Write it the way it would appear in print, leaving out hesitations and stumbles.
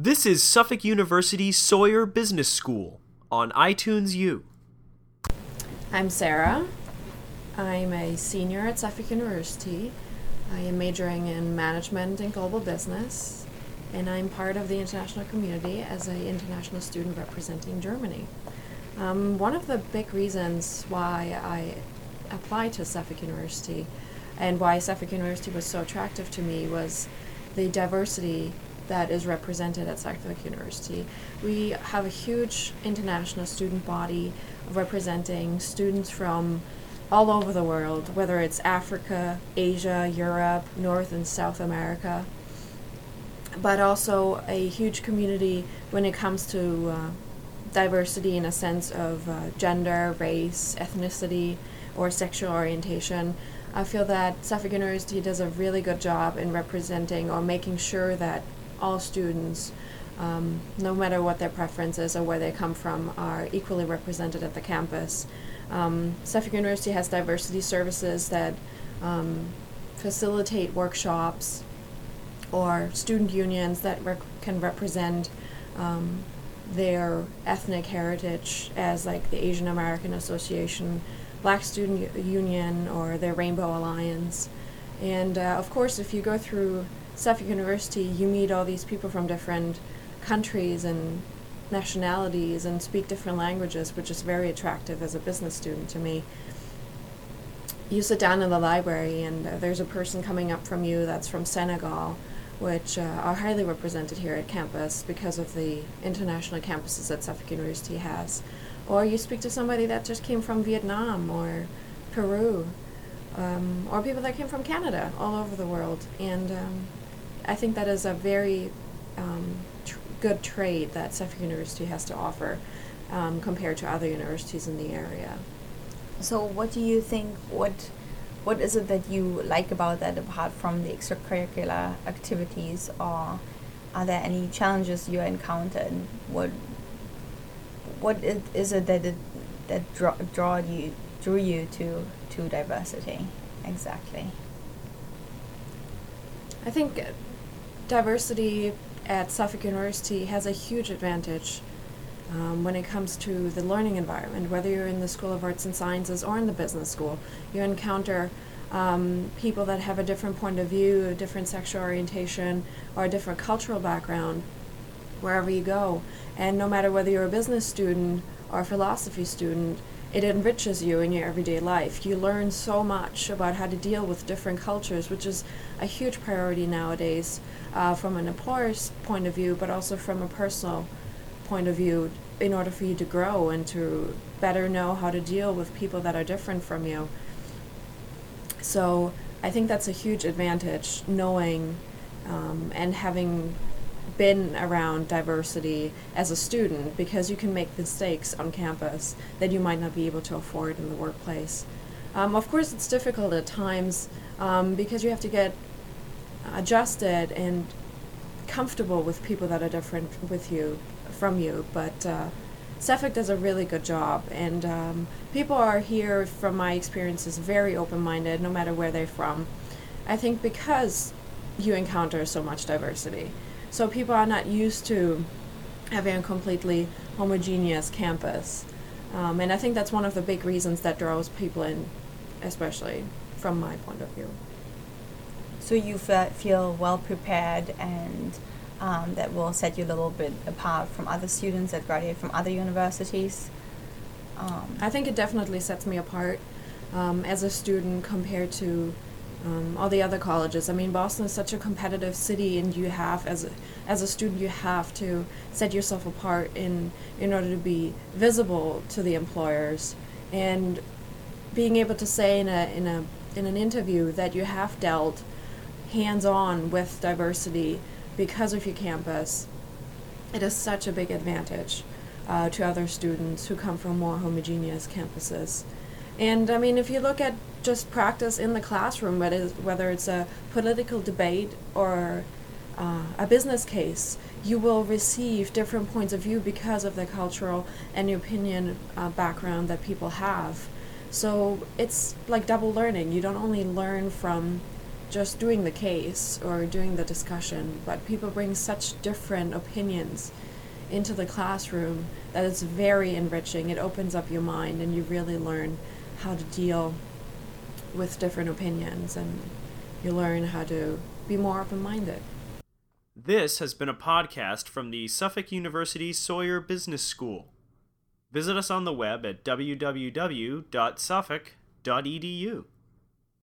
This is Suffolk University Sawyer Business School on iTunes U. I'm Sarah. I'm a senior at Suffolk University. I am majoring in management and global business, and I'm part of the international community as an international student representing Germany. One of the big reasons why I applied to Suffolk University and why Suffolk University was so attractive to me was the diversity that is represented at Suffolk University. We have a huge international student body representing students from all over the world, whether it's Africa, Asia, Europe, North and South America, but also a huge community when it comes to diversity in a sense of gender, race, ethnicity, or sexual orientation. I feel that Suffolk University does a really good job in representing or making sure that all students, no matter what their preferences or where they come from, are equally represented at the campus. Suffolk University has diversity services that facilitate workshops or student unions that can represent their ethnic heritage, as like the Asian American Association, Black Student Union, or the Rainbow Alliance. And of course, if you go through Suffolk University, you meet all these people from different countries and nationalities and speak different languages, which is very attractive as a business student to me. You sit down in the library and there's a person coming up from you that's from Senegal, which are highly represented here at campus because of the international campuses that Suffolk University has. Or you speak to somebody that just came from Vietnam or Peru, or people that came from Canada, all over the world. And I think that is a very good trade that Suffolk University has to offer compared to other universities in the area. So what do you think, what is it that you like about that, apart from the extracurricular activities? Or are there any challenges you encounter, and what is it that drew you to diversity exactly? I think diversity at Suffolk University has a huge advantage when it comes to the learning environment. Whether you're in the School of Arts and Sciences or in the business school, you encounter people that have a different point of view, a different sexual orientation, or a different cultural background wherever you go. And no matter whether you're a business student or a philosophy student, it enriches you in your everyday life. You learn so much about how to deal with different cultures, which is a huge priority nowadays from an employer's point of view, but also from a personal point of view, in order for you to grow and to better know how to deal with people that are different from you. So I think that's a huge advantage, knowing and having been around diversity as a student, because you can make mistakes on campus that you might not be able to afford in the workplace. Of course, it's difficult at times because you have to get adjusted and comfortable with people that are different from you, but Suffolk does a really good job, and people are here, from my experiences, very open-minded no matter where they're from. I think because you encounter so much diversity. So people are not used to having a completely homogeneous campus. And I think that's one of the big reasons that draws people in, especially from my point of view. So you feel well prepared, and that will set you a little bit apart from other students that graduate from other universities? I think it definitely sets me apart as a student compared to all the other colleges. I mean, Boston is such a competitive city, and you have, as a student, you have to set yourself apart in order to be visible to the employers. And being able to say in an interview that you have dealt hands-on with diversity because of your campus, it is such a big advantage to other students who come from more homogeneous campuses. And I mean, if you look at just practice in the classroom, whether it's a political debate or a business case, you will receive different points of view because of the cultural and opinion background that people have. So it's like double learning. You don't only learn from just doing the case or doing the discussion, but people bring such different opinions into the classroom that it's very enriching. It opens up your mind and you really learn how to deal with different opinions, and you learn how to be more open-minded. This has been a podcast from the Suffolk University Sawyer Business School. Visit us on the web at www.suffolk.edu.